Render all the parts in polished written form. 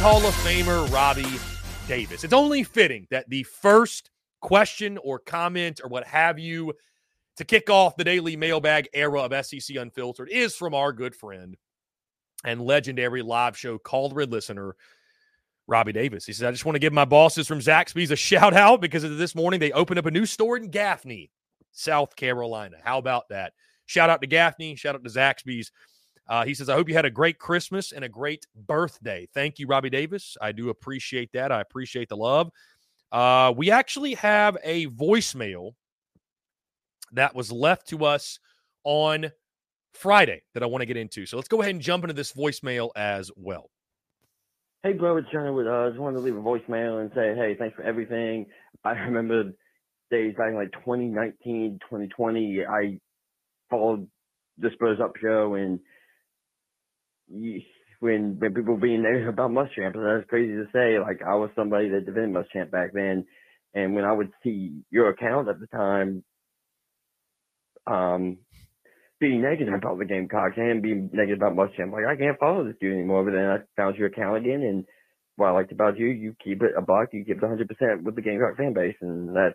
Hall of Famer Robbie Davis. It's only fitting that the first question or comment or what have you to kick off the daily mailbag era of SEC Unfiltered is from our good friend and legendary live show Call the Red listener, Robbie Davis. He says, I just want to give my bosses from Zaxby's a shout out because this morning they opened up a new store in Gaffney, South Carolina. How about that? Shout out to Gaffney. Shout out to Zaxby's. He says, I hope you had a great Christmas and a great birthday. Thank you, Robbie Davis. I do appreciate that. I appreciate the love. We actually have a voicemail that was left to us on Friday that I want to get into. So let's go ahead and jump into this voicemail as well. Hey, bro, it's Sherwood. I just wanted to leave a voicemail and say, hey, thanks for everything. I remember days back in like 2019, 2020, I followed the Spurs Up show and when people were being negative about Muschamp, that's crazy to say. Like, I was somebody that defended Muschamp back then, and when I would see your account at the time being negative about the Gamecocks and being negative about Muschamp, like, I can't follow this dude anymore. But then I found your account again, and what I liked about you, you keep it a buck, you give it 100% with the Gamecock fan base, and that's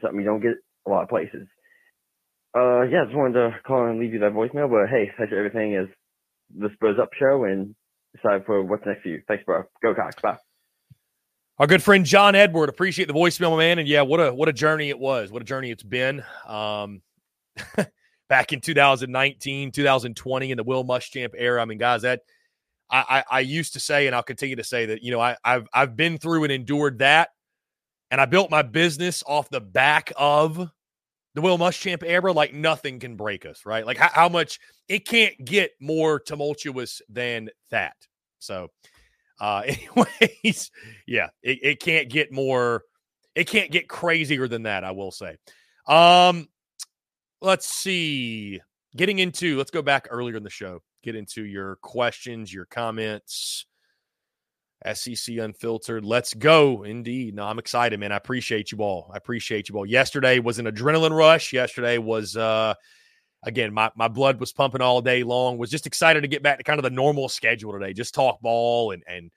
something you don't get a lot of places. Yeah, I just wanted to call and leave you that voicemail, but hey, thanks for everything. Is the Spurs Up show and decide for what's next for you. Thanks, bro. Go Cox. Bye. Our good friend John Edward, appreciate the voicemail, man. And yeah, what a journey it was. What a journey it's been. Back in 2019, 2020, in the Will Muschamp era. I mean, guys, that I used to say, and I'll continue to say that, you know, I've been through and endured that, and I built my business off the back of the Will Muschamp era. Like nothing can break us, right? Like how much it can't get more tumultuous than that. So. Anyways, yeah, it can't get more, it can't get crazier than that, I will say. Let's see. Let's go back earlier in the show. Get into your questions, your comments. SEC Unfiltered. Let's go. Indeed. No, I'm excited, man. I appreciate you all. Yesterday was an adrenaline rush. Yesterday was, again, my blood was pumping all day long. Was just excited to get back to kind of the normal schedule today. Just talk ball and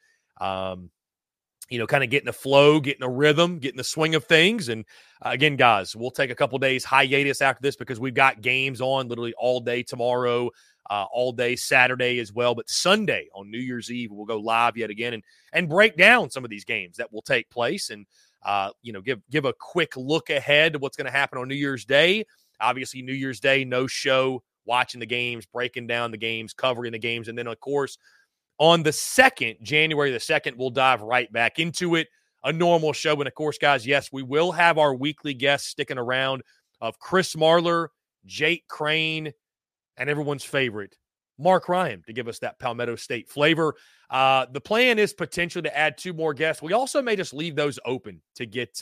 you know, kind of getting a flow, getting a rhythm, getting the swing of things. And again, guys, we'll take a couple days hiatus after this because we've got games on literally all day tomorrow, all day Saturday as well. But Sunday on New Year's Eve, we'll go live yet again and break down some of these games that will take place and you know, give a quick look ahead to what's going to happen on New Year's Day. Obviously, New Year's Day, no show, watching the games, breaking down the games, covering the games. And then, of course, on the 2nd, January the 2nd, we'll dive right back into it, a normal show. And, of course, guys, yes, we will have our weekly guests sticking around of Chris Marler, Jake Crane, and everyone's favorite, Mark Ryan, to give us that Palmetto State flavor. The plan is potentially to add 2 more guests. We also may just leave those open to get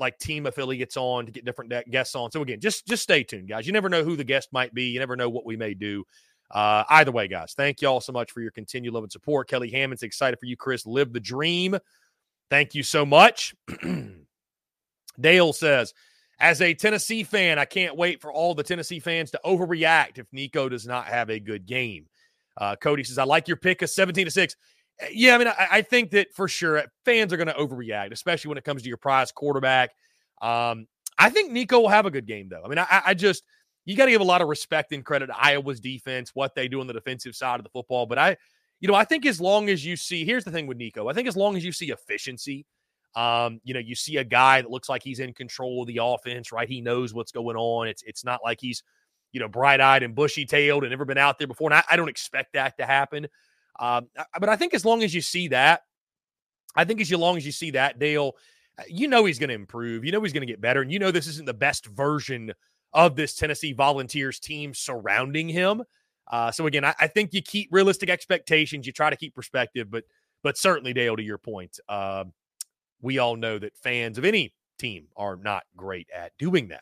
like team affiliates on, to get different guests on. So again, just stay tuned, guys. You never know who the guest might be. You never know what we may do. Either way, guys, thank you all so much for your continued love and support. Kelly Hammond's excited for you, Chris. Live the dream. Thank you so much. Dale says, as a Tennessee fan, I can't wait for all the Tennessee fans to overreact if Nico does not have a good game. Cody says, I like your pick of 17-6. Yeah, I mean, I think that for sure fans are going to overreact, especially when it comes to your prize quarterback. I think Nico will have a good game, though. I mean, I just – you got to give a lot of respect and credit to Iowa's defense, what they do on the defensive side of the football. But I think as long as you see – here's the thing with Nico. I think as long as you see efficiency, you know, you see a guy that looks like he's in control of the offense, right? He knows what's going on. It's not like he's, you know, bright-eyed and bushy-tailed and never been out there before. And I don't expect that to happen. But I think as long as you see that, Dale, you know he's going to improve. You know he's going to get better. And you know this isn't the best version of this Tennessee Volunteers team surrounding him. So, again, I think you keep realistic expectations. You try to keep perspective. But certainly, Dale, to your point, we all know that fans of any team are not great at doing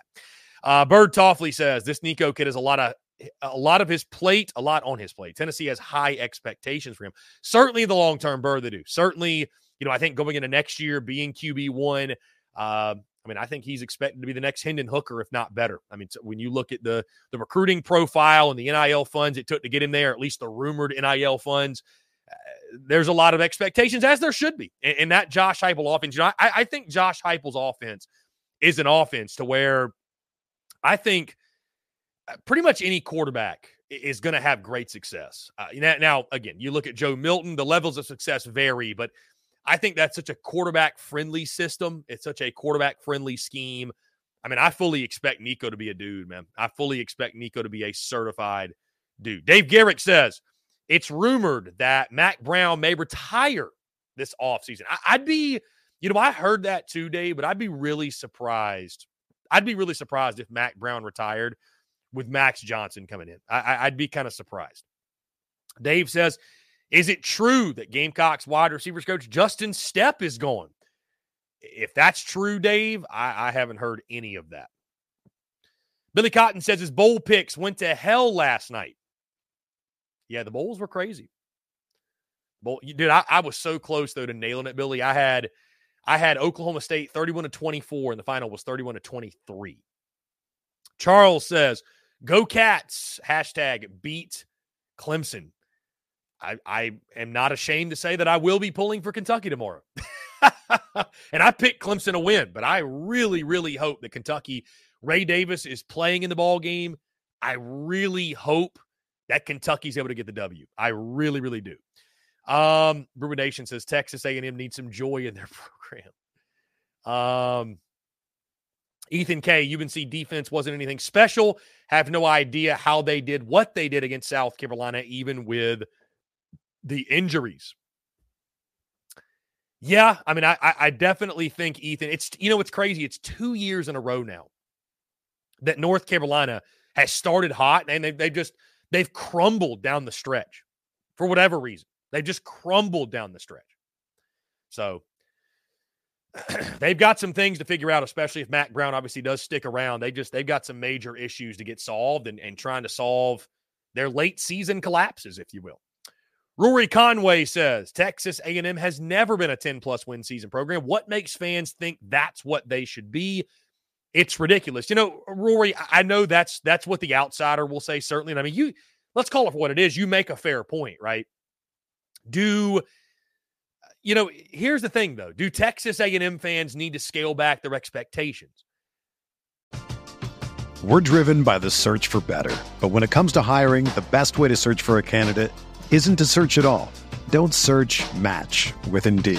that. Bird Toffley says, this Nico kid has a lot on his plate. Tennessee has high expectations for him. Certainly the long-term, Burr, they do. Certainly, you know, I think going into next year, being QB1, I mean, I think he's expected to be the next Hendon Hooker, if not better. I mean, so when you look at the recruiting profile and the NIL funds it took to get him there, at least the rumored NIL funds, there's a lot of expectations, as there should be. And that Josh Heupel offense, you know, I think Josh Heupel's offense is an offense to where I think – pretty much any quarterback is going to have great success. Now, again, you look at Joe Milton, the levels of success vary, but I think that's such a quarterback-friendly system. It's such a quarterback-friendly scheme. I mean, I fully expect Nico to be a dude, man. I fully expect Nico to be a certified dude. Dave Garrick says, it's rumored that Mack Brown may retire this offseason. I'd be, you know, I heard that too, Dave, but I'd be really surprised. I'd be really surprised if Mack Brown retired with Max Johnson coming in. I'd be kind of surprised. Dave says, is it true that Gamecocks wide receivers coach Justin Stepp is gone? If that's true, Dave, I haven't heard any of that. Billy Cotton says his bowl picks went to hell last night. Yeah, the bowls were crazy. Dude, I was so close, though, to nailing it, Billy. I had Oklahoma State 31-24, and the final was 31-23. Charles says, go Cats, hashtag beat Clemson. I am not ashamed to say that I will be pulling for Kentucky tomorrow. And I picked Clemson to win, but I really, really hope that Kentucky Ray Davis is playing in the ball game. I really hope that Kentucky's able to get the W. I really, really do. Bruin Nation says Texas A&M needs some joy in their program. Ethan K., UNC defense wasn't anything special. Have no idea how they did what they did against South Carolina, even with the injuries. Yeah, I mean, I definitely think, Ethan, it's, you know, it's crazy. It's 2 years in a row now that North Carolina has started hot, and they've crumbled down the stretch for whatever reason. They've just crumbled down the stretch. So they've got some things to figure out, especially if Mack Brown obviously does stick around. They've got some major issues to get solved and trying to solve their late season collapses, if you will. Rory Conway says, Texas A&M has never been a 10-plus win season program. What makes fans think that's what they should be? It's ridiculous. You know, Rory, I know that's what the outsider will say, certainly. And I mean, let's call it for what it is. You make a fair point, right? You know, here's the thing, though. Do Texas A&M fans need to scale back their expectations? We're driven by the search for better. But when it comes to hiring, the best way to search for a candidate isn't to search at all. Don't search, match with Indeed.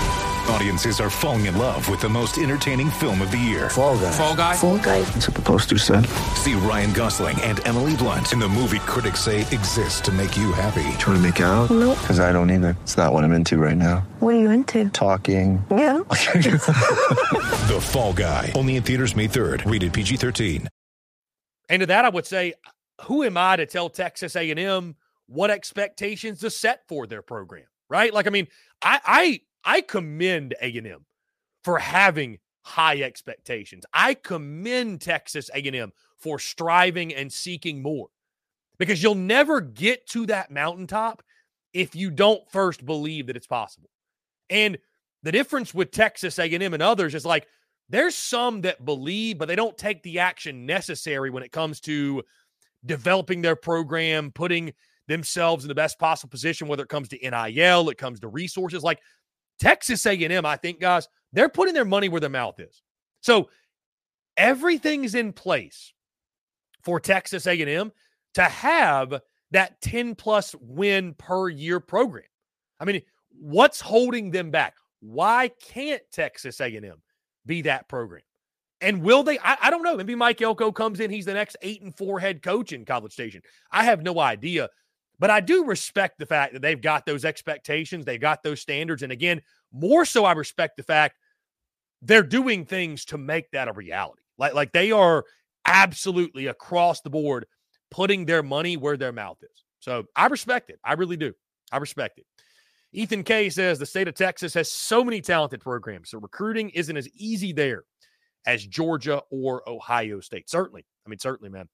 Audiences are falling in love with the most entertaining film of the year. Fall Guy. Fall Guy. Fall Guy. That's what the poster said. See Ryan Gosling and Emily Blunt in the movie critics say exists to make you happy. Trying to make it out? Nope. Because I don't either. It's not what I'm into right now. What are you into? Talking. Yeah. The Fall Guy. Only in theaters May 3rd. Rated PG-13. And to that, I would say, who am I to tell Texas A&M what expectations to set for their program? Right? Like, I mean, I commend A&M for having high expectations. I commend Texas A&M for striving and seeking more, because you'll never get to that mountaintop if you don't first believe that it's possible. And the difference with Texas A&M and others is, like, there's some that believe, but they don't take the action necessary when it comes to developing their program, putting themselves in the best possible position, whether it comes to NIL, it comes to resources. Like, Texas A&M, I think, guys, they're putting their money where their mouth is. So everything's in place for Texas A&M to have that 10-plus win per year program. I mean, what's holding them back? Why can't Texas A&M be that program? And will they? I don't know. Maybe Mike Elko comes in. He's the next 8-4 head coach in College Station. I have no idea. But I do respect the fact that they've got those expectations. They've got those standards. And again, more so, I respect the fact they're doing things to make that a reality. Like they are absolutely across the board putting their money where their mouth is. So I respect it. I really do. I respect it. Ethan K. says the state of Texas has so many talented programs, so recruiting isn't as easy there as Georgia or Ohio State. Certainly. I mean, certainly, man.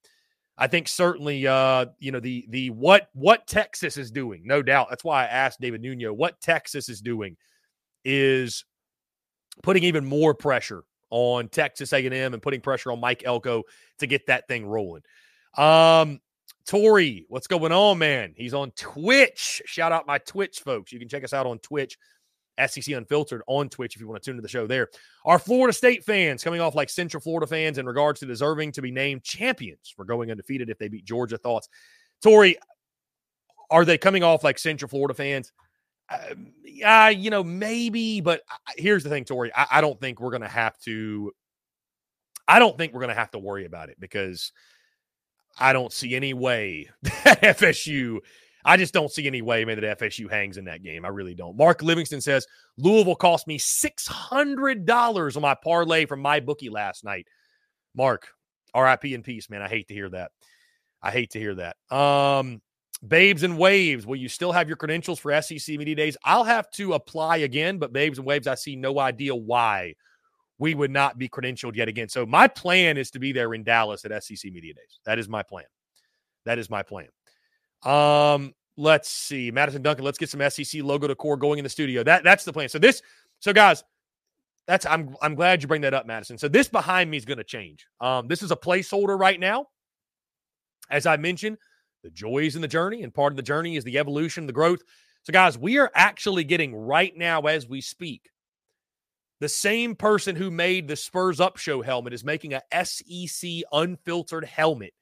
I think certainly, you know, the what Texas is doing, no doubt. That's why I asked David Nuno, what Texas is doing is putting even more pressure on Texas A&M and putting pressure on Mike Elko to get that thing rolling. Tori, what's going on, man? He's on Twitch. Shout out my Twitch folks. You can check us out on Twitch, SEC Unfiltered on Twitch if you want to tune to the show there. Our Florida State fans coming off like Central Florida fans in regards to deserving to be named champions for going undefeated if they beat Georgia. Thoughts? Tori, Are they coming off like Central Florida fans? You know, maybe, but here's the thing, Tori. I don't think we're going to have to – I don't think we're going to have to worry about it because I don't see any way that FSU – I just don't see any way, man, that FSU hangs in that game. I really don't. Mark Livingston says, Louisville cost me $600 on my parlay from my bookie last night. Mark, RIP in peace, man. I hate to hear that. I hate to hear that. Babes and Waves, will you still have your credentials for SEC Media Days? I'll have to apply again, but Babes and Waves, I see no idea why we would not be credentialed yet again. So my plan is to be there in Dallas at SEC Media Days. That is my plan. That is my plan. Let's see. Madison Duncan, let's get some SEC logo decor going in the studio. That's the plan. So guys, I'm glad you bring that up, Madison. So this behind me is going to change. This is a placeholder right now. As I mentioned, the joys in the journey, and part of the journey is the evolution, the growth. So guys, we are actually getting right now as we speak, the same person who made the Spurs Up Show helmet is making a SEC Unfiltered helmet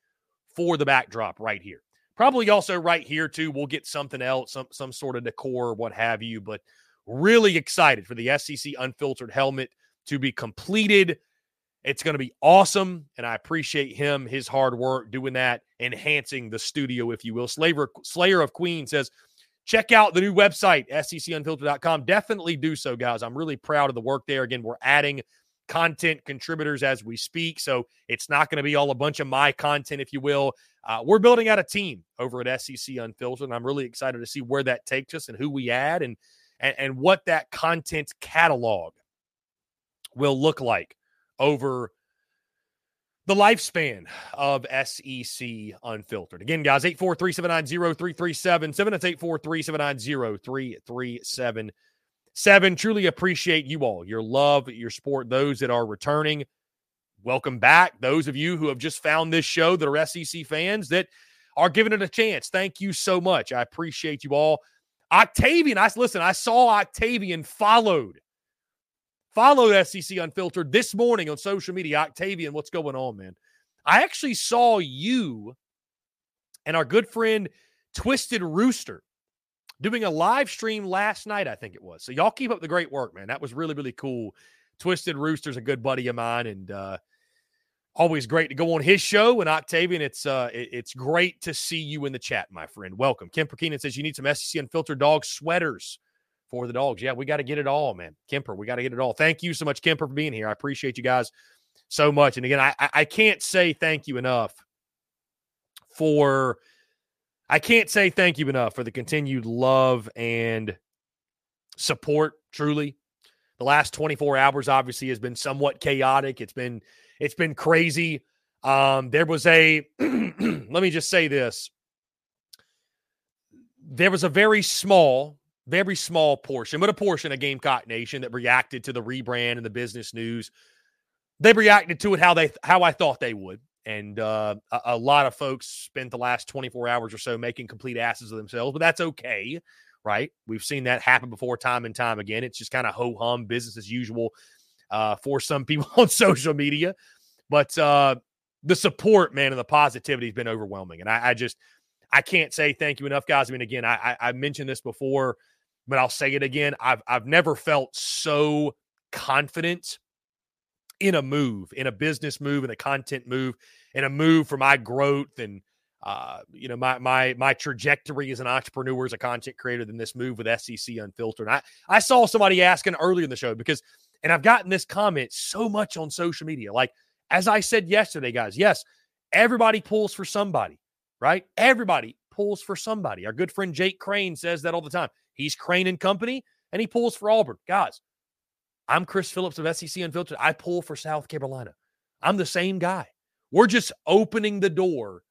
for the backdrop right here. Probably also right here, too, we'll get something else, some sort of decor, what have you, but really excited for the SEC Unfiltered helmet to be completed. It's going to be awesome, and I appreciate him, his hard work, doing that, enhancing the studio, if you will. Slayer of Queen says, check out the new website, secunfiltered.com. Definitely do so, guys. I'm really proud of the work there. Again, we're adding content contributors as we speak, so it's not going to be all a bunch of my content, if you will. We're building out a team over at SEC Unfiltered, and I'm really excited to see where that takes us and who we add and what that content catalog will look like over the lifespan of SEC Unfiltered. Again, guys, 843-790-3337. 843-790-3337. Truly appreciate you all, your love, your support, those that are returning. Welcome back. Those of you who have just found this show that are SEC fans that are giving it a chance, thank you so much. I appreciate you all. Octavian, I saw Octavian followed SEC Unfiltered this morning on social media. Octavian, what's going on, man? I actually saw you and our good friend Twisted Rooster doing a live stream last night, I think it was. So y'all keep up the great work, man. That was really, really cool. Twisted Rooster's a good buddy of mine, and always great to go on his show. And Octavian, it's great to see you in the chat, my friend. Welcome. Kemper Keenan says, you need some SEC Unfiltered dog sweaters for the dogs. Yeah, we got to get it all, man. Kemper, we got to get it all. Thank you so much, Kemper, for being here. I appreciate you guys so much. And again, I can't say thank you enough for the continued love and support, truly. The last 24 hours, obviously, has been somewhat chaotic. It's been crazy. There was a let me just say this. There was a very small portion, but a portion of Gamecock Nation that reacted to the rebrand and the business news. They reacted to it how I thought they would. And a lot of folks spent the last 24 hours or so making complete asses of themselves, but that's okay. Right? We've seen that happen before time and time again. It's just kind of ho-hum, business as usual for some people on social media. But the support, man, and the positivity has been overwhelming. And I can't say thank you enough, guys. I mean, again, I mentioned this before, but I'll say it again. I've never felt so confident in a move, in a business move, in a content move, in a move for my growth and you know, my trajectory as an entrepreneur, as a content creator, than this move with SEC Unfiltered. And I saw somebody asking earlier in the show and I've gotten this comment so much on social media. Like, as I said yesterday, guys, yes, everybody pulls for somebody, right? Everybody pulls for somebody. Our good friend Jake Crane says that all the time. He's Crane and Company, and he pulls for Auburn. Guys, I'm Chris Phillips of SEC Unfiltered. I pull for South Carolina. I'm the same guy. We're just opening the door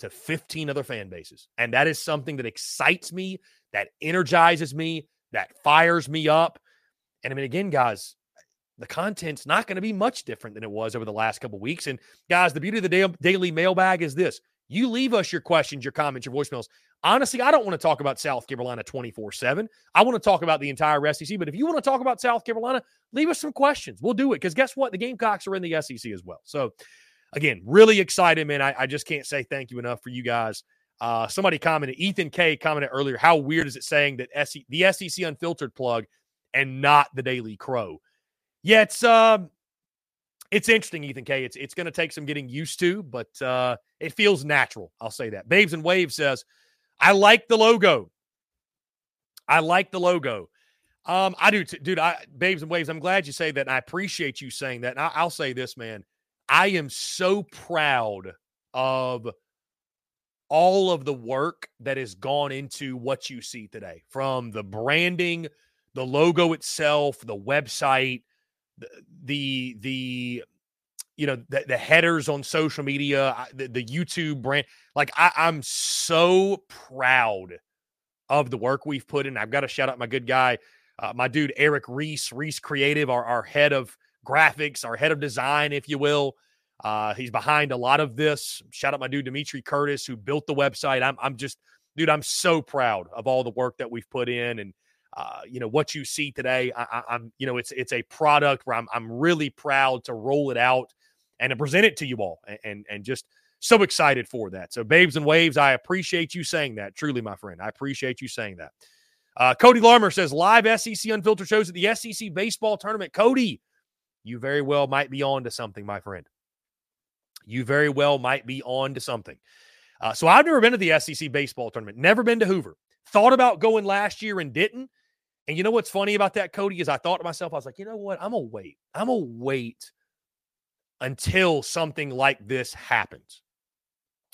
to 15 other fan bases. And that is something that excites me, that energizes me, that fires me up. And I mean, again, guys, the content's not going to be much different than it was over the last couple of weeks. And guys, the beauty of the daily mailbag is this. You leave us your questions, your comments, your voicemails. Honestly, I don't want to talk about South Carolina 24/7. I want to talk about the entire SEC. But if you want to talk about South Carolina, leave us some questions. We'll do it. Because guess what? The Gamecocks are in the SEC as well. So, again, really excited, man. I just can't say thank you enough for you guys Somebody commented, Ethan K commented earlier, how weird is it saying that the SEC Unfiltered plug and not the Daily Crow? Yeah, it's interesting, Ethan K. It's going to take some getting used to, but it feels natural. I'll say that. Babes and Waves says, I like the logo. I like the logo. I do, dude. Babes and Waves, I'm glad you say that, and I appreciate you saying that. And I'll say this, man. I am so proud of all of the work that has gone into what you see today, from the branding, the logo itself, the website, the you know, the headers on social media, the YouTube brand. Like, I'm so proud of the work we've put in. I've got to shout out my good guy, my dude, Eric Reese, Reese Creative, our head of graphics, our head of design, if you will. He's behind a lot of this. Shout out my dude, Dimitri Curtis, who built the website. I'm just, dude, I'm so proud of all the work that we've put in. And, you know, what you see today, I'm, you know, it's a product where I'm really proud to roll it out and to present it to you all, and just so excited for that. So Babes and Waves, I appreciate you saying that. Truly, my friend, I appreciate you saying that. Cody Larmer says, live SEC Unfiltered shows at the SEC baseball tournament. Cody, you very well might be on to something, my friend. You very well might be on to something. So I've never been to the SEC baseball tournament, never been to Hoover. Thought about going last year and didn't. And you know what's funny about that, Cody, is I thought to myself, I was like, you know what? I'm going to wait until something like this happens,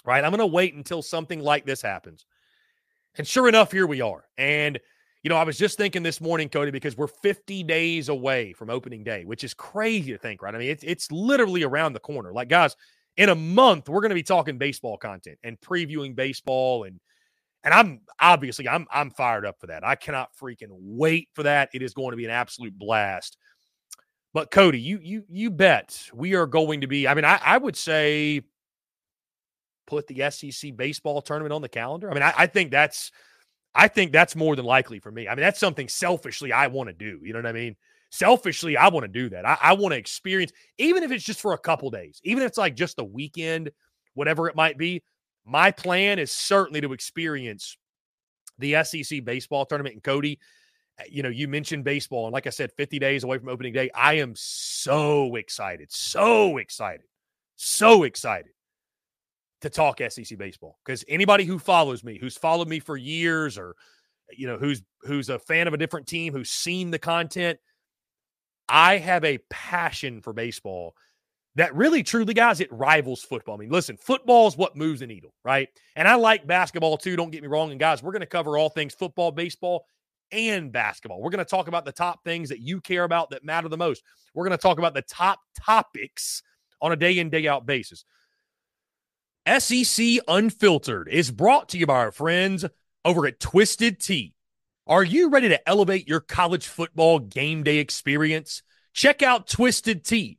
right? I'm going to wait until something like this happens. And sure enough, here we are. And, you know, I was just thinking this morning, Cody, because we're 50 days away from opening day, which is crazy to think, right? I mean, it's literally around the corner. Like, guys, in a month, we're going to be talking baseball content and previewing baseball, and I'm fired up for that. I cannot freaking wait for that. It is going to be an absolute blast. But Cody, you bet we are going to be. I mean, I would say put the SEC baseball tournament on the calendar. I mean, I think that's more than likely for me. I mean, that's something selfishly I want to do. You know what I mean? Selfishly, I want to do that. I want to experience, even if it's just for a couple days, even if it's like just a weekend, whatever it might be. My plan is certainly to experience the SEC baseball tournament. And Cody, you know, you mentioned baseball. And like I said, 50 days away from opening day, I am so excited to talk SEC baseball. Because anybody who follows me, who's followed me for years, or, you know, who's a fan of a different team, who's seen the content, I have a passion for baseball that really, truly, guys, it rivals football. I mean, listen, football is what moves the needle, right? And I like basketball too, don't get me wrong. And guys, we're going to cover all things football, baseball, and basketball. We're going to talk about the top things that you care about that matter the most. We're going to talk about the top topics on a day-in, day-out basis. SEC Unfiltered is brought to you by our friends over at Twisted Tea. Are you ready to elevate your college football game day experience? Check out Twisted Tea,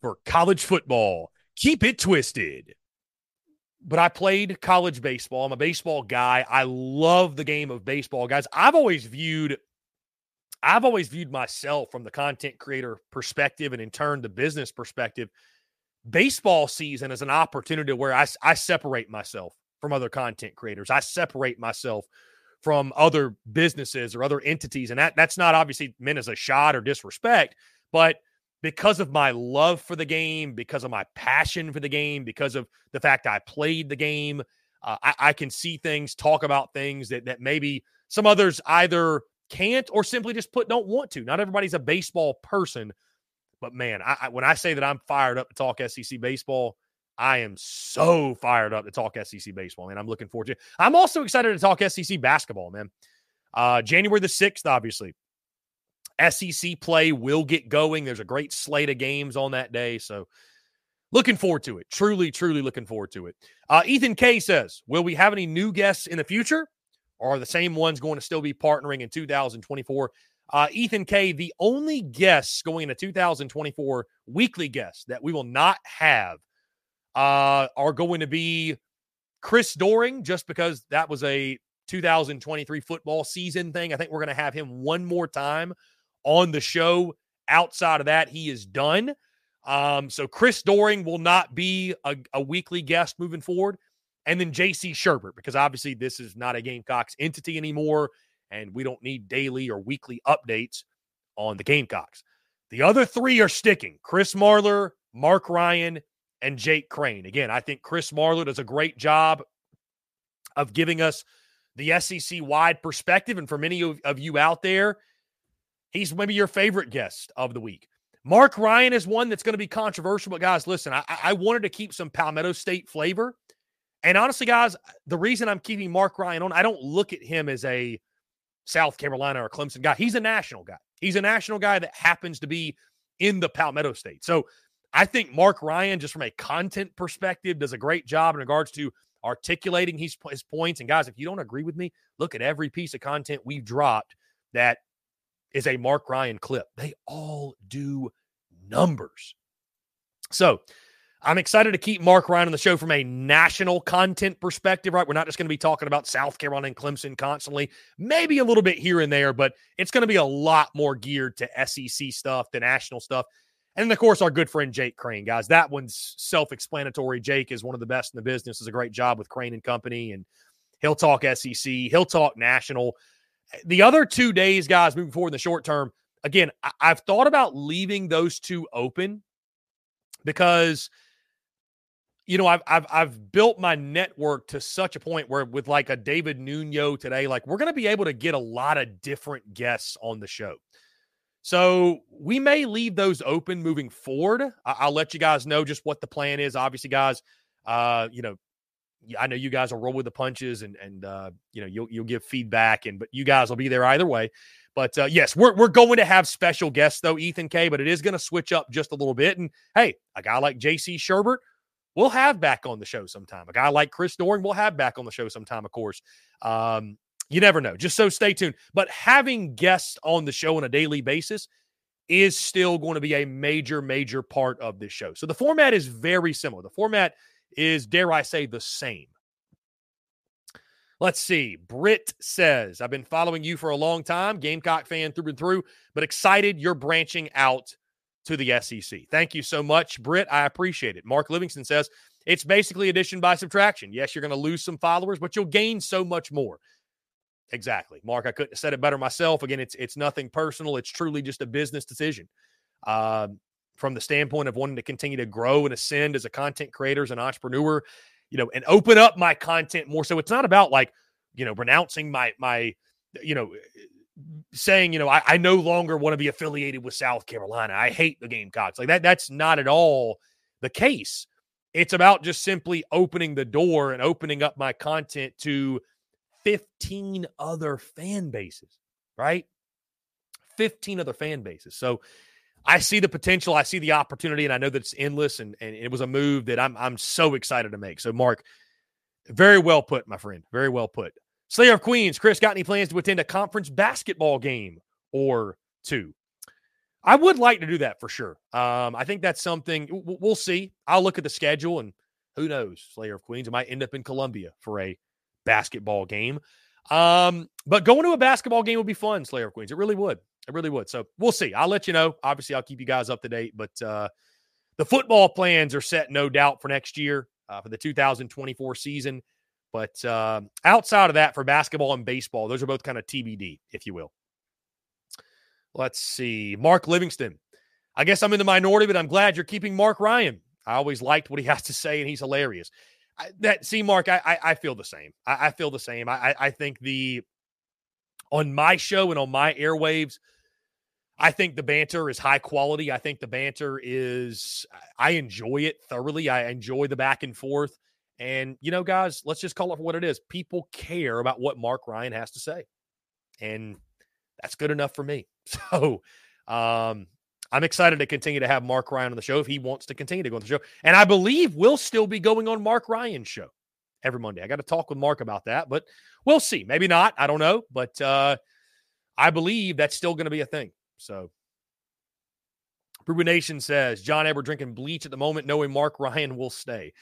for college football. Keep it twisted. But I played college baseball. I'm a baseball guy. I love the game of baseball, guys. I've always viewed myself from the content creator perspective, and in turn, the business perspective. Baseball season is an opportunity where I separate myself from other content creators. I separate myself from other businesses or other entities. And that's not obviously meant as a shot or disrespect, but because of my love for the game, because of my passion for the game, because of the fact I played the game, I can see things, talk about things that maybe some others either can't or simply just put don't want to. Not everybody's a baseball person. But, man, when I say that I'm fired up to talk SEC baseball, I am so fired up to talk SEC baseball, man. I'm looking forward to it. I'm also excited to talk SEC basketball, man. January the 6th, obviously. SEC play will get going. There's a great slate of games on that day. So looking forward to it. Truly, truly looking forward to it. Ethan K says, will we have any new guests in the future? Or are the same ones going to still be partnering in 2024? Ethan K, the only guests going into 2024 weekly guests that we will not have are going to be Chris Doering, just because that was a 2023 football season thing. I think we're going to have him one more time on the show. Outside of that, he is done. So Chris Doering will not be a weekly guest moving forward. And then J.C. Sherbert, because obviously this is not a Gamecocks entity anymore, and we don't need daily or weekly updates on the Gamecocks. The other three are sticking: Chris Marler, Mark Ryan, and Jake Crane. Again, I think Chris Marler does a great job of giving us the SEC-wide perspective, and for many of you out there, he's maybe your favorite guest of the week. Mark Ryan is one that's going to be controversial, but guys, listen, I wanted to keep some Palmetto State flavor. And honestly, guys, the reason I'm keeping Mark Ryan on, I don't look at him as a South Carolina or Clemson guy. He's a national guy. He's a national guy that happens to be in the Palmetto State. So I think Mark Ryan, just from a content perspective, does a great job in regards to articulating his points. And guys, if you don't agree with me, look at every piece of content we've dropped that is a Mark Ryan clip. They all do numbers. So I'm excited to keep Mark Ryan on the show from a national content perspective, right? We're not just going to be talking about South Carolina and Clemson constantly, maybe a little bit here and there, but it's going to be a lot more geared to SEC stuff, the national stuff. And, of course, our good friend Jake Crane, guys. That one's self-explanatory. Jake is one of the best in the business, does a great job with Crane and Company, and he'll talk SEC. He'll talk national. The other 2 days, guys, moving forward in the short term, again, I've thought about leaving those two open because – you know, I've built my network to such a point where with like a David Nuno today, like we're going to be able to get a lot of different guests on the show. So we may leave those open moving forward. I'll let you guys know just what the plan is. Obviously, guys, you know, I know you guys will roll with the punches and you know, you'll give feedback but you guys will be there either way. But yes, we're going to have special guests though, Ethan K, but it is going to switch up just a little bit. And hey, a guy like J.C. Sherbert, we'll have back on the show sometime. A guy like Chris Doering, we'll have back on the show sometime, of course. You never know. Just so stay tuned. But having guests on the show on a daily basis is still going to be a major, major part of this show. So the format is very similar. The format is, dare I say, the same. Let's see. Britt says, I've been following you for a long time, Gamecock fan through and through, but excited you're branching out to the SEC. Thank you so much, Britt. I appreciate it. Mark Livingston says, it's basically addition by subtraction. Yes, you're going to lose some followers, but you'll gain so much more. Exactly. Mark, I couldn't have said it better myself. Again, it's nothing personal. It's truly just a business decision. From the standpoint of wanting to continue to grow and ascend as a content creator, as an entrepreneur, you know, and open up my content more. So it's not about like, you know, renouncing my, you know, saying, you know, I no longer want to be affiliated with South Carolina. I hate the Gamecocks. Like that's not at all the case. It's about just simply opening the door and opening up my content to 15 other fan bases, right? 15 other fan bases. So I see the potential. I see the opportunity, and I know that it's endless, and it was a move that I'm so excited to make. So Mark, very well put, my friend. Very well put. Slayer of Queens, Chris, got any plans to attend a conference basketball game or two? I would like to do that for sure. I think that's something we'll see. I'll look at the schedule, and who knows, Slayer of Queens, I might end up in Columbia for a basketball game. But going to a basketball game would be fun, Slayer of Queens. It really would. It really would. So we'll see. I'll let you know. Obviously, I'll keep you guys up to date. But the football plans are set, no doubt, for next year, for the 2024 season. But outside of that, for basketball and baseball, those are both kind of TBD, if you will. Let's see. Mark Livingston. I guess I'm in the minority, but I'm glad you're keeping Mark Ryan. I always liked what he has to say, and he's hilarious. I feel the same. I feel the same. I think the on my show and on my airwaves. I think the banter is high quality. I think the banter is, I enjoy it thoroughly. I enjoy the back and forth. And, you know, guys, let's just call it for what it is. People care about what Mark Ryan has to say. And that's good enough for me. So I'm excited to continue to have Mark Ryan on the show if he wants to continue to go on the show. And I believe we'll still be going on Mark Ryan's show every Monday. I got to talk with Mark about that, but we'll see. Maybe not. I don't know. But I believe that's still going to be a thing. So, Rubenation says, John Eber drinking bleach at the moment, knowing Mark Ryan will stay.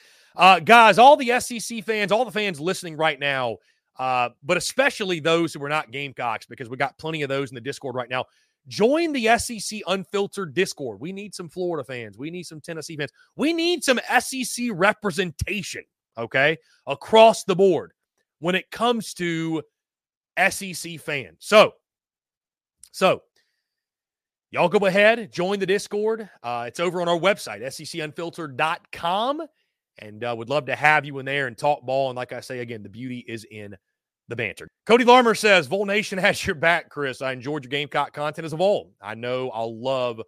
Guys, all the SEC fans, all the fans listening right now, but especially those who are not Gamecocks, because we got plenty of those in the Discord right now. Join the SEC Unfiltered Discord. We need some Florida fans. We need some Tennessee fans. We need some SEC representation, okay, across the board when it comes to SEC fans. So, y'all go ahead, join the Discord. It's over on our website, secunfiltered.com, and would love to have you in there and talk ball. And like I say, again, the beauty is in the banter. Cody Larmer says, Vol Nation has your back, Chris. I enjoyed your Gamecock content as of old. I know I'll love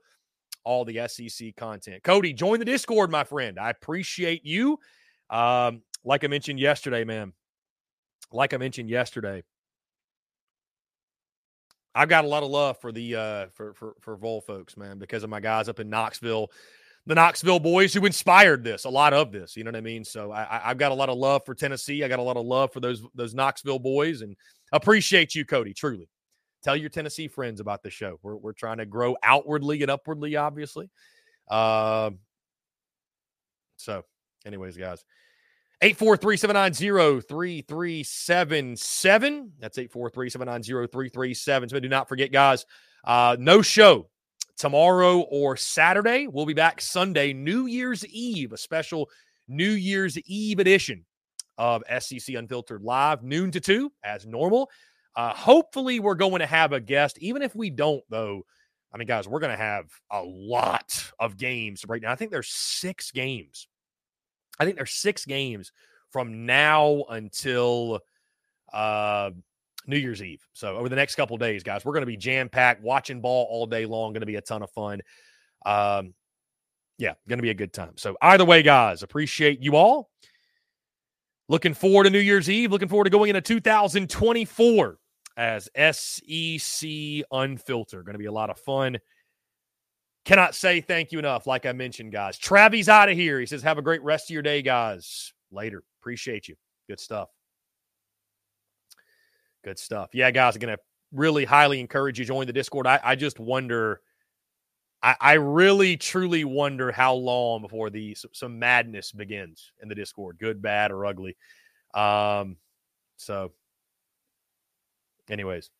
all the SEC content. Cody, join the Discord, my friend. I appreciate you. Like I mentioned yesterday, man. I've got a lot of love for the for Vol folks, man, because of my guys up in Knoxville, the Knoxville boys who inspired this, a lot of this. You know what I mean? So I've got a lot of love for Tennessee. I got a lot of love for those Knoxville boys, and appreciate you, Cody. Truly, tell your Tennessee friends about the show. We're trying to grow outwardly and upwardly, obviously. So, anyways, guys. 843-790-3377. That's 843-790-3377. So do not forget, guys, no show tomorrow or Saturday. We'll be back Sunday, New Year's Eve, a special New Year's Eve edition of SEC Unfiltered Live, noon to 2, as normal. Hopefully, we're going to have a guest. Even if we don't, though, I mean, guys, we're going to have a lot of games right now. I think there's 6 games from now until New Year's Eve. So over the next couple of days, guys, we're going to be jam-packed, watching ball all day long, going to be a ton of fun. Yeah, going to be a good time. So either way, guys, appreciate you all. Looking forward to New Year's Eve. Looking forward to going into 2024 as SEC Unfiltered. Going to be a lot of fun. Cannot say thank you enough, like I mentioned, guys. Travi's out of here. He says, have a great rest of your day, guys. Later. Appreciate you. Good stuff. Yeah, guys, I'm going to really highly encourage you to join the Discord. I just wonder, I really, truly wonder how long before some madness begins in the Discord, good, bad, or ugly. So, anyways.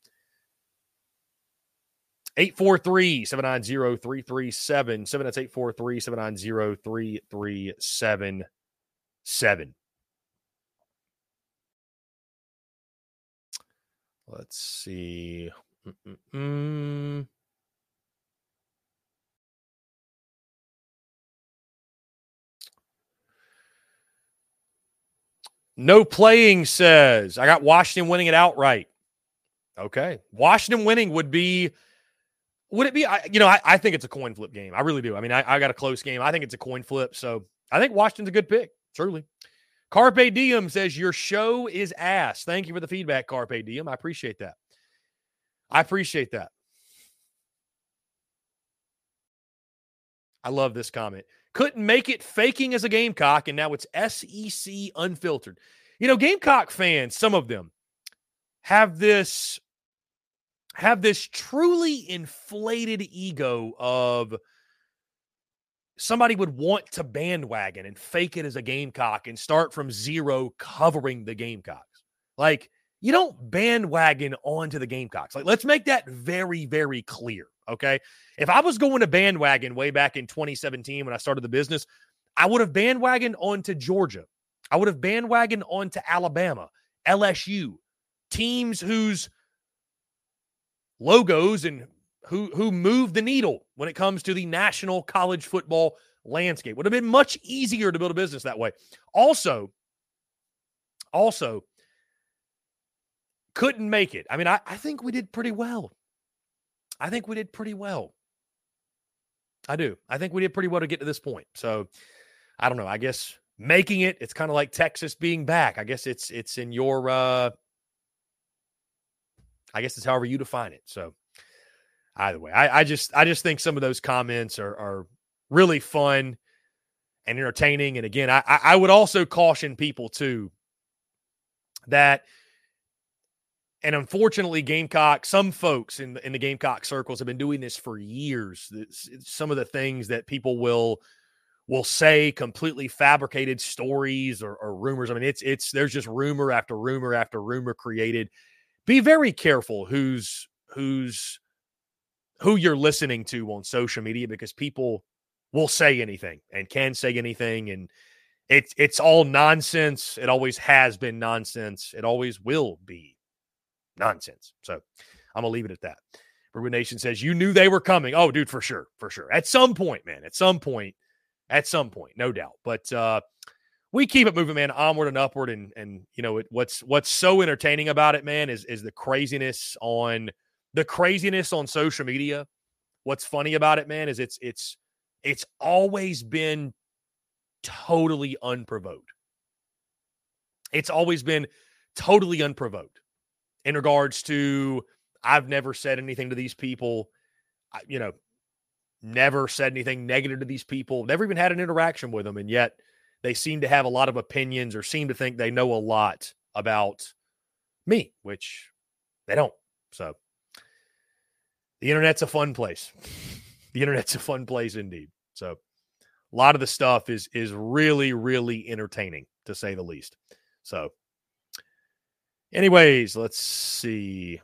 843-790-3377. That's 843-790-3377. Let's see. No playing says, I got Washington winning it outright. Okay. Washington winning would be... Would it be, I think it's a coin flip game. I really do. I mean, I got a close game. I think it's a coin flip. So I think Washington's a good pick, truly. Carpe Diem says, your show is ass. Thank you for the feedback, Carpe Diem. I appreciate that. I love this comment. Couldn't make it faking as a Gamecock, and now it's SEC Unfiltered. You know, Gamecock fans, some of them, have this truly inflated ego of somebody would want to bandwagon and fake it as a Gamecock and start from zero covering the Gamecocks. Like, you don't bandwagon onto the Gamecocks. Like, let's make that very, very clear, okay? If I was going to bandwagon way back in 2017 when I started the business, I would have bandwagoned onto Georgia. I would have bandwagoned onto Alabama, LSU, teams whose logos and who moved the needle when it comes to the national college football landscape. Would have been much easier to build a business that way. Also, couldn't make it. I mean, I think we did pretty well. I do. I think we did pretty well to get to this point. So I don't know. I guess making it, it's kind of like Texas being back. I guess it's in your, I guess it's however you define it. So either way, I just think some of those comments are really fun and entertaining. And again, I would also caution people too that, and unfortunately, Gamecock, some folks in the Gamecock circles have been doing this for years. Some of the things that people will say, completely fabricated stories or rumors. I mean, there's just rumor after rumor after rumor created. Be very careful who you're listening to on social media, because people will say anything and can say anything, and it's all nonsense. It always has been nonsense. It always will be nonsense. So I'm going to leave it at that. Ruben Nation says, you knew they were coming. Oh, dude, for sure. At some point, man, at some point, no doubt. But we keep it moving, man, onward and upward. And you know, what's so entertaining about it, man, is the craziness on social media. What's funny about it, man, is it's always been totally unprovoked. In regards to, I've never said anything to these people, never said anything negative to these people, never even had an interaction with them, and yet they seem to have a lot of opinions or seem to think they know a lot about me, which they don't. So the internet's a fun place. The internet's a fun place indeed. So a lot of the stuff is really, really entertaining, to say the least. So anyways, let's see.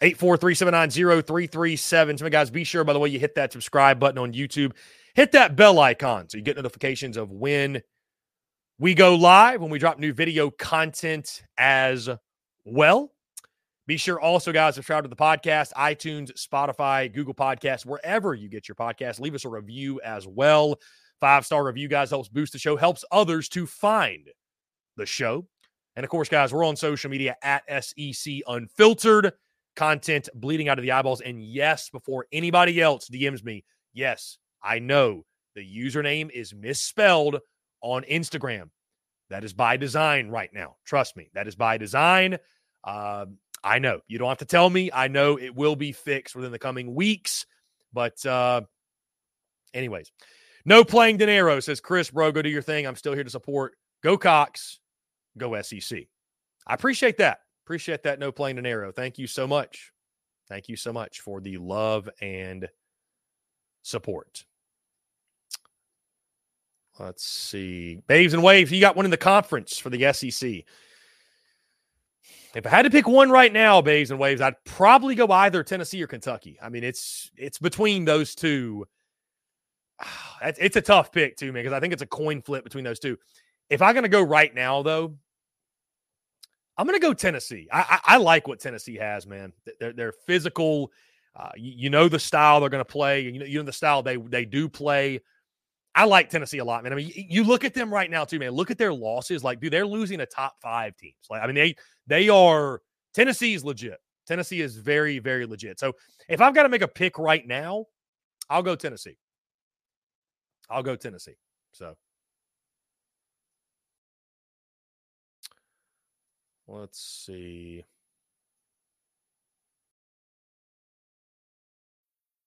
843-790-3337. So guys, be sure, by the way, you hit that subscribe button on YouTube. Hit that bell icon so you get notifications of when we go live, when we drop new video content as well. Be sure also, guys, subscribe to the podcast, iTunes, Spotify, Google Podcasts, wherever you get your podcast. Leave us a review as well. 5-star review, guys, helps boost the show, helps others to find the show. And of course, guys, we're on social media at SEC Unfiltered. Content bleeding out of the eyeballs. And yes, before anybody else DMs me, yes, I know the username is misspelled on Instagram. That is by design right now. Trust me, that is by design. I know you don't have to tell me. I know it will be fixed within the coming weeks. But anyways, no playing dinero, says Chris. Bro, go do your thing. I'm still here to support. Go Cox, go SEC. I appreciate that. No playing an arrow. Thank you so much. Thank you so much for the love and support. Let's see. Babes and Waves, you got one in the conference for the SEC. If I had to pick one right now, Babes and Waves, I'd probably go either Tennessee or Kentucky. I mean, it's between those two. It's a tough pick too, man, because I think it's a coin flip between those two. If I'm going to go right now, though, I'm going to go Tennessee. I like what Tennessee has, man. They're physical. You know the style they're going to play. You know the style they do play. I like Tennessee a lot, man. I mean, you look at them right now, too, man. Look at their losses. Like, dude, they're losing to top 5 teams. Like, I mean, they are – Tennessee's legit. Tennessee is very, very legit. So, if I've got to make a pick right now, I'll go Tennessee. So. Let's see.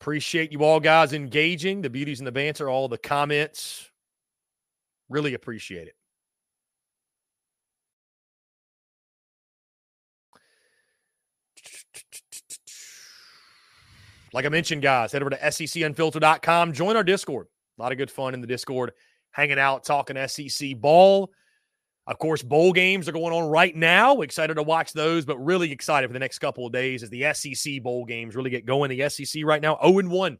Appreciate you all guys engaging. The beauties and the banter, all the comments. Really appreciate it. Like I mentioned, guys, head over to secunfiltered.com. Join our Discord. A lot of good fun in the Discord, hanging out, talking SEC ball. Of course, bowl games are going on right now. Excited to watch those, but really excited for the next couple of days as the SEC bowl games really get going. The SEC right now, 0-1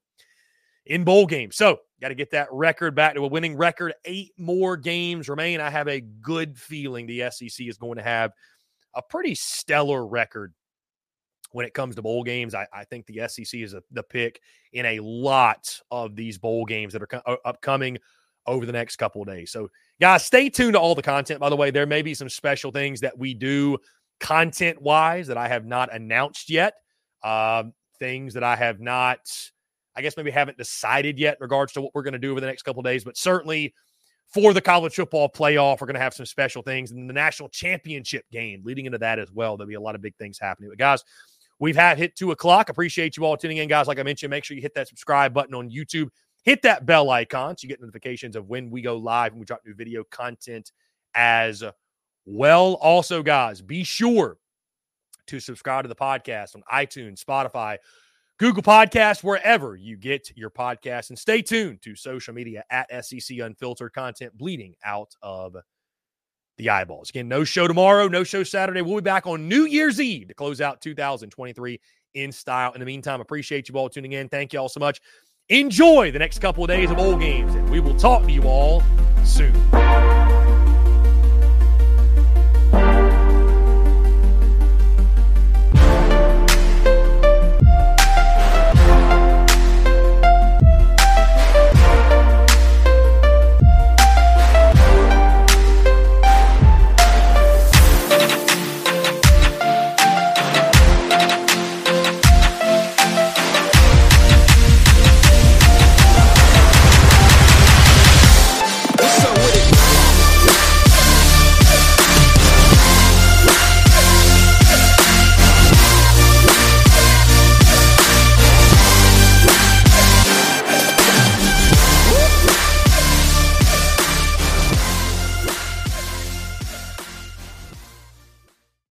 in bowl games. So, got to get that record back to a winning record. 8 more games remain. I have a good feeling the SEC is going to have a pretty stellar record when it comes to bowl games. I think the SEC is the pick in a lot of these bowl games that are upcoming over the next couple of days. So, guys, stay tuned to all the content. By the way, there may be some special things that we do content-wise that I have not announced yet, things that I have not, I guess maybe haven't decided yet in regards to what we're going to do over the next couple of days, but certainly for the college football playoff, we're going to have some special things, and the national championship game leading into that as well. There'll be a lot of big things happening. But, guys, we've hit 2 o'clock. Appreciate you all tuning in, guys. Like I mentioned, make sure you hit that subscribe button on YouTube. Hit that bell icon so you get notifications of when we go live and we drop new video content as well. Also, guys, be sure to subscribe to the podcast on iTunes, Spotify, Google Podcasts, wherever you get your podcasts. And stay tuned to social media at SEC Unfiltered, content bleeding out of the eyeballs. Again, no show tomorrow, no show Saturday. We'll be back on New Year's Eve to close out 2023 in style. In the meantime, appreciate you all tuning in. Thank you all so much. Enjoy the next couple of days of bowl games, and we will talk to you all soon.